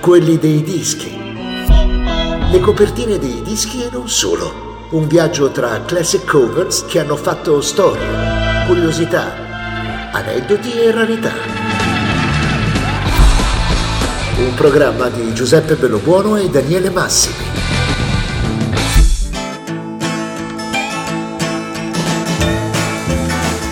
quelli dei dischi. Le copertine dei dischi e non solo. Un viaggio tra classic covers che hanno fatto storia, curiosità, aneddoti e rarità. Un programma di Giuseppe Bellobuono e Daniele Massimi.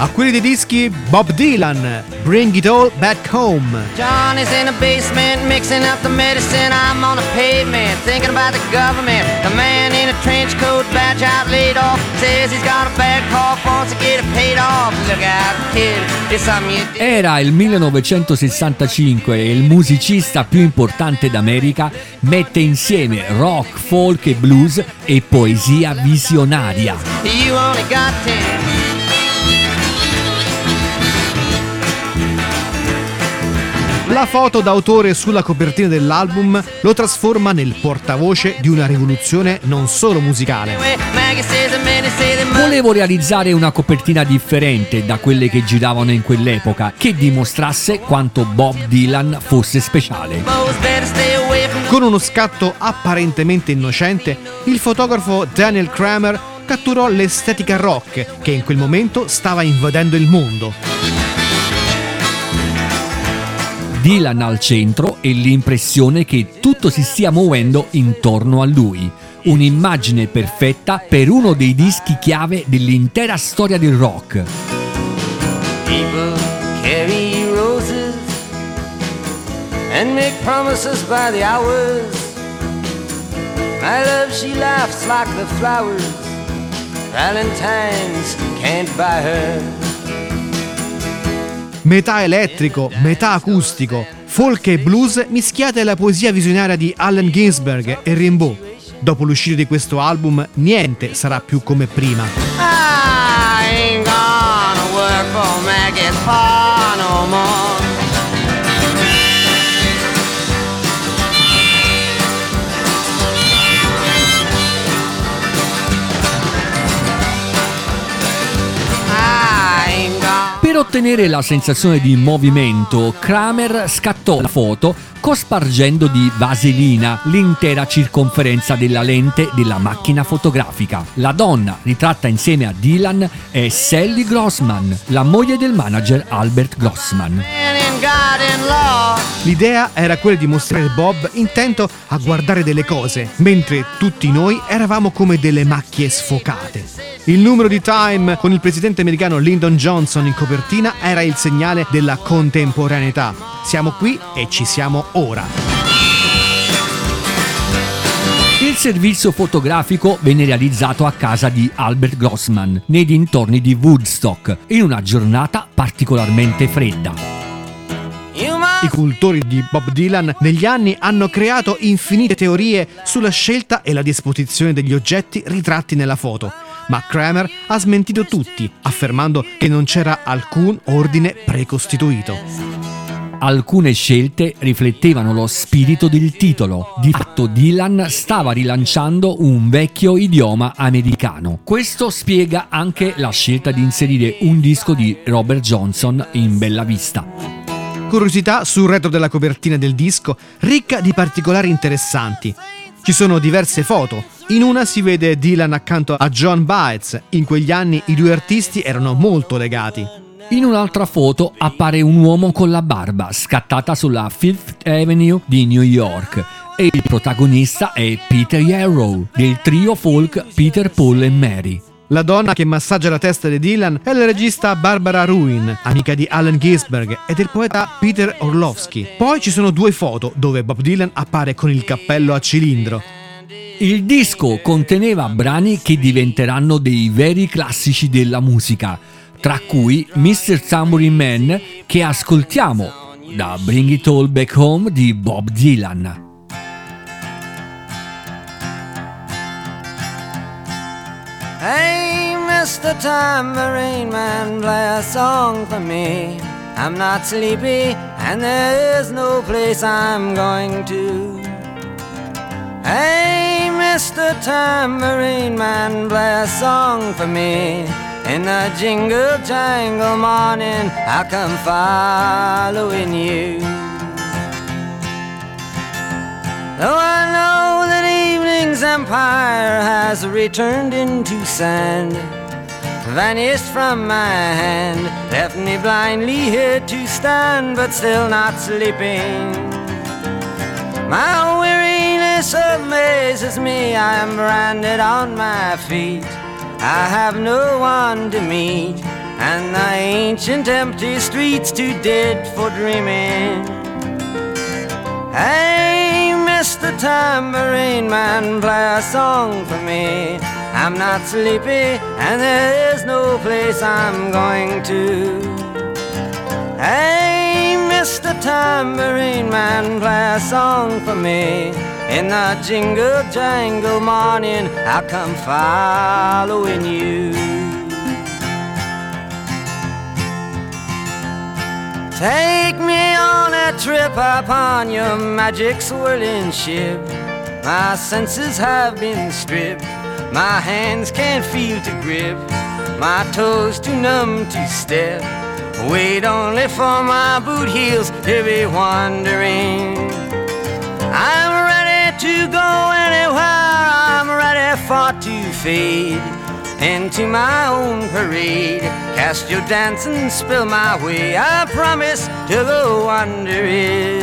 Alcuni dei dischi, Bob Dylan, Bring It All Back Home. Johnny's in the basement, mixing up the medicine. I'm on the pavement, thinking about the government. The man in a trench coat, badge out, laid off. Says he's got a bad cough, wants to get it paid off. Look out, kid, it's something you did. Era il 1965 e il musicista più importante d'America mette insieme rock, folk e blues e poesia visionaria. You only got 10. La foto d'autore sulla copertina dell'album lo trasforma nel portavoce di una rivoluzione non solo musicale. Volevo realizzare una copertina differente da quelle che giravano in quell'epoca, che dimostrasse quanto Bob Dylan fosse speciale. Con uno scatto apparentemente innocente, il fotografo Daniel Kramer catturò l'estetica rock che in quel momento stava invadendo il mondo. Dylan al centro e l'impressione che tutto si stia muovendo intorno a lui. Un'immagine perfetta per uno dei dischi chiave dell'intera storia del rock. Metà elettrico, metà acustico, folk e blues mischiate alla poesia visionaria di Allen Ginsberg e Rimbaud. Dopo l'uscita di questo album, niente sarà più come prima. Per ottenere la sensazione di movimento, Kramer scattò la foto cospargendo di vaselina l'intera circonferenza della lente della macchina fotografica. La donna ritratta insieme a Dylan è Sally Grossman, la moglie del manager Albert Grossman. L'idea era quella di mostrare Bob intento a guardare delle cose, mentre tutti noi eravamo come delle macchie sfocate. Il numero di Time con il presidente americano Lyndon Johnson in copertina era il segnale della contemporaneità. Siamo qui e ci siamo ora. Il servizio fotografico venne realizzato a casa di Albert Grossman, nei dintorni di Woodstock, in una giornata particolarmente fredda. I cultori di Bob Dylan negli anni hanno creato infinite teorie sulla scelta e la disposizione degli oggetti ritratti nella foto, ma Kramer ha smentito tutti, affermando che non c'era alcun ordine precostituito. Alcune scelte riflettevano lo spirito del titolo. Di fatto Dylan stava rilanciando un vecchio idioma americano. Questo spiega anche la scelta di inserire un disco di Robert Johnson in Bella Vista. Curiosità sul retro della copertina del disco, ricca di particolari interessanti. Ci sono diverse foto. In una si vede Dylan accanto a John Baez. In quegli anni i due artisti erano molto legati. In un'altra foto appare un uomo con la barba, scattata sulla Fifth Avenue di New York, e il protagonista è Peter Yarrow, del trio folk Peter, Paul e Mary. La donna che massaggia la testa di Dylan è la regista Barbara Ruin, amica di Allen Ginsberg e del poeta Peter Orlovsky. Poi ci sono due foto dove Bob Dylan appare con il cappello a cilindro. Il disco conteneva brani che diventeranno dei veri classici della musica, tra cui Mr. Tambourine Man, che ascoltiamo, da Bring It All Back Home di Bob Dylan. Hey, Mr. Tambourine Man, play a song for me. I'm not sleepy and there is no place I'm going to. Hey, Mr. Tambourine Man, play a song for me. In the jingle jangle morning, I come following you. Though I know that evening's empire has returned into sand, vanished from my hand, left me blindly here to stand, but still not sleeping. My weariness amazes me, I am branded on my feet. I have no one to meet, and the ancient empty streets too dead for dreaming. Hey, Mr. Tambourine Man, play a song for me. I'm not sleepy and there is no place I'm going to. Hey, Mr. Tambourine Man, play a song for me. In the jingle jangle morning, I'll come following you. Take me on a trip upon your magic swirling ship. My senses have been stripped. My hands can't feel to grip, my toes too numb to step. Wait only for my boot heels to be wandering. I'm ready to go anywhere, I'm ready for to fade into my own parade. Cast your dance and spill my way, I promise to go wander it.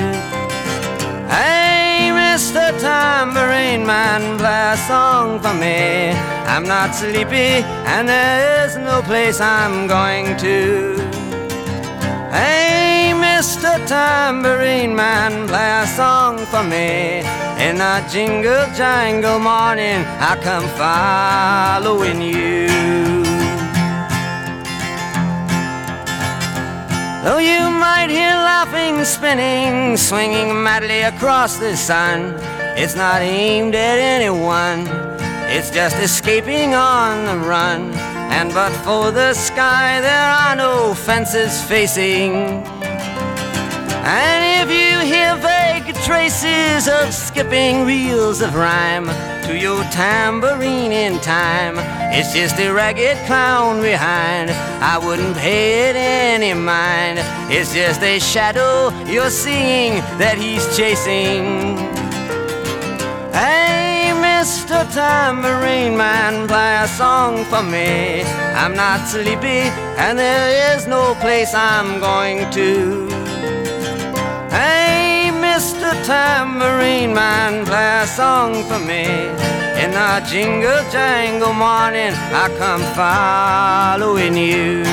Hey, Mr. Tambourine Man, play a song for me. I'm not sleepy and there is no place I'm going to. Hey, Mr. Tambourine Man, play a song for me. In a jingle jangle morning, I come following you. Though you might hear laughing, spinning, swinging madly across the sun, it's not aimed at anyone, it's just escaping on the run. And but for the sky, there are no fences facing. And if you hear vague traces of skipping reels of rhyme to your tambourine in time, it's just a ragged clown behind. I wouldn't pay it any mind. It's just a shadow you're seeing that he's chasing. Hey, Mr. Tambourine Man, play a song for me. I'm not sleepy and there is no place I'm going to. Hey, Mr. Tambourine Man, play a song for me. In the jingle jangle morning, I come following you.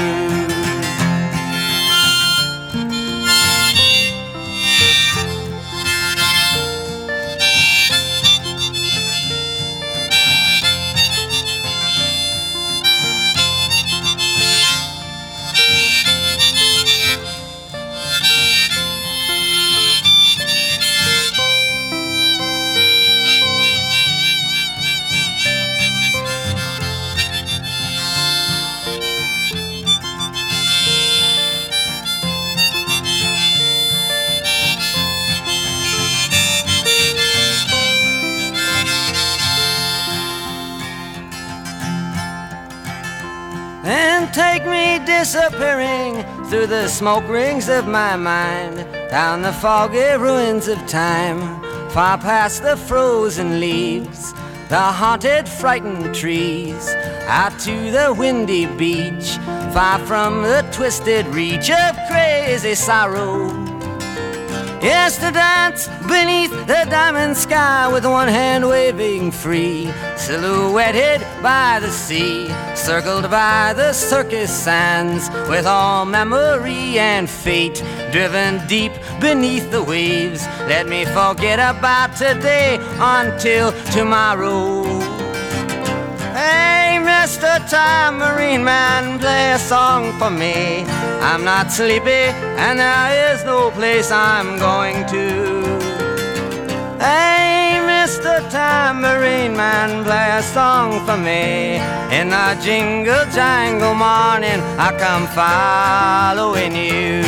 Take me disappearing through the smoke rings of my mind, down the foggy ruins of time, far past the frozen leaves, the haunted, frightened trees, out to the windy beach, far from the twisted reach of crazy sorrow. Yes, to dance beneath the diamond sky with one hand waving free, silhouetted by the sea, circled by the circus sands, with all memory and fate driven deep beneath the waves. Let me forget about today until tomorrow. Hey, Mr. Tambourine Man, play a song for me. I'm not sleepy and there is no place I'm going to. Hey, Mr. Tambourine Man, play a song for me. In the jingle jangle morning, I come following you.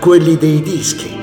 Quelli dei dischi.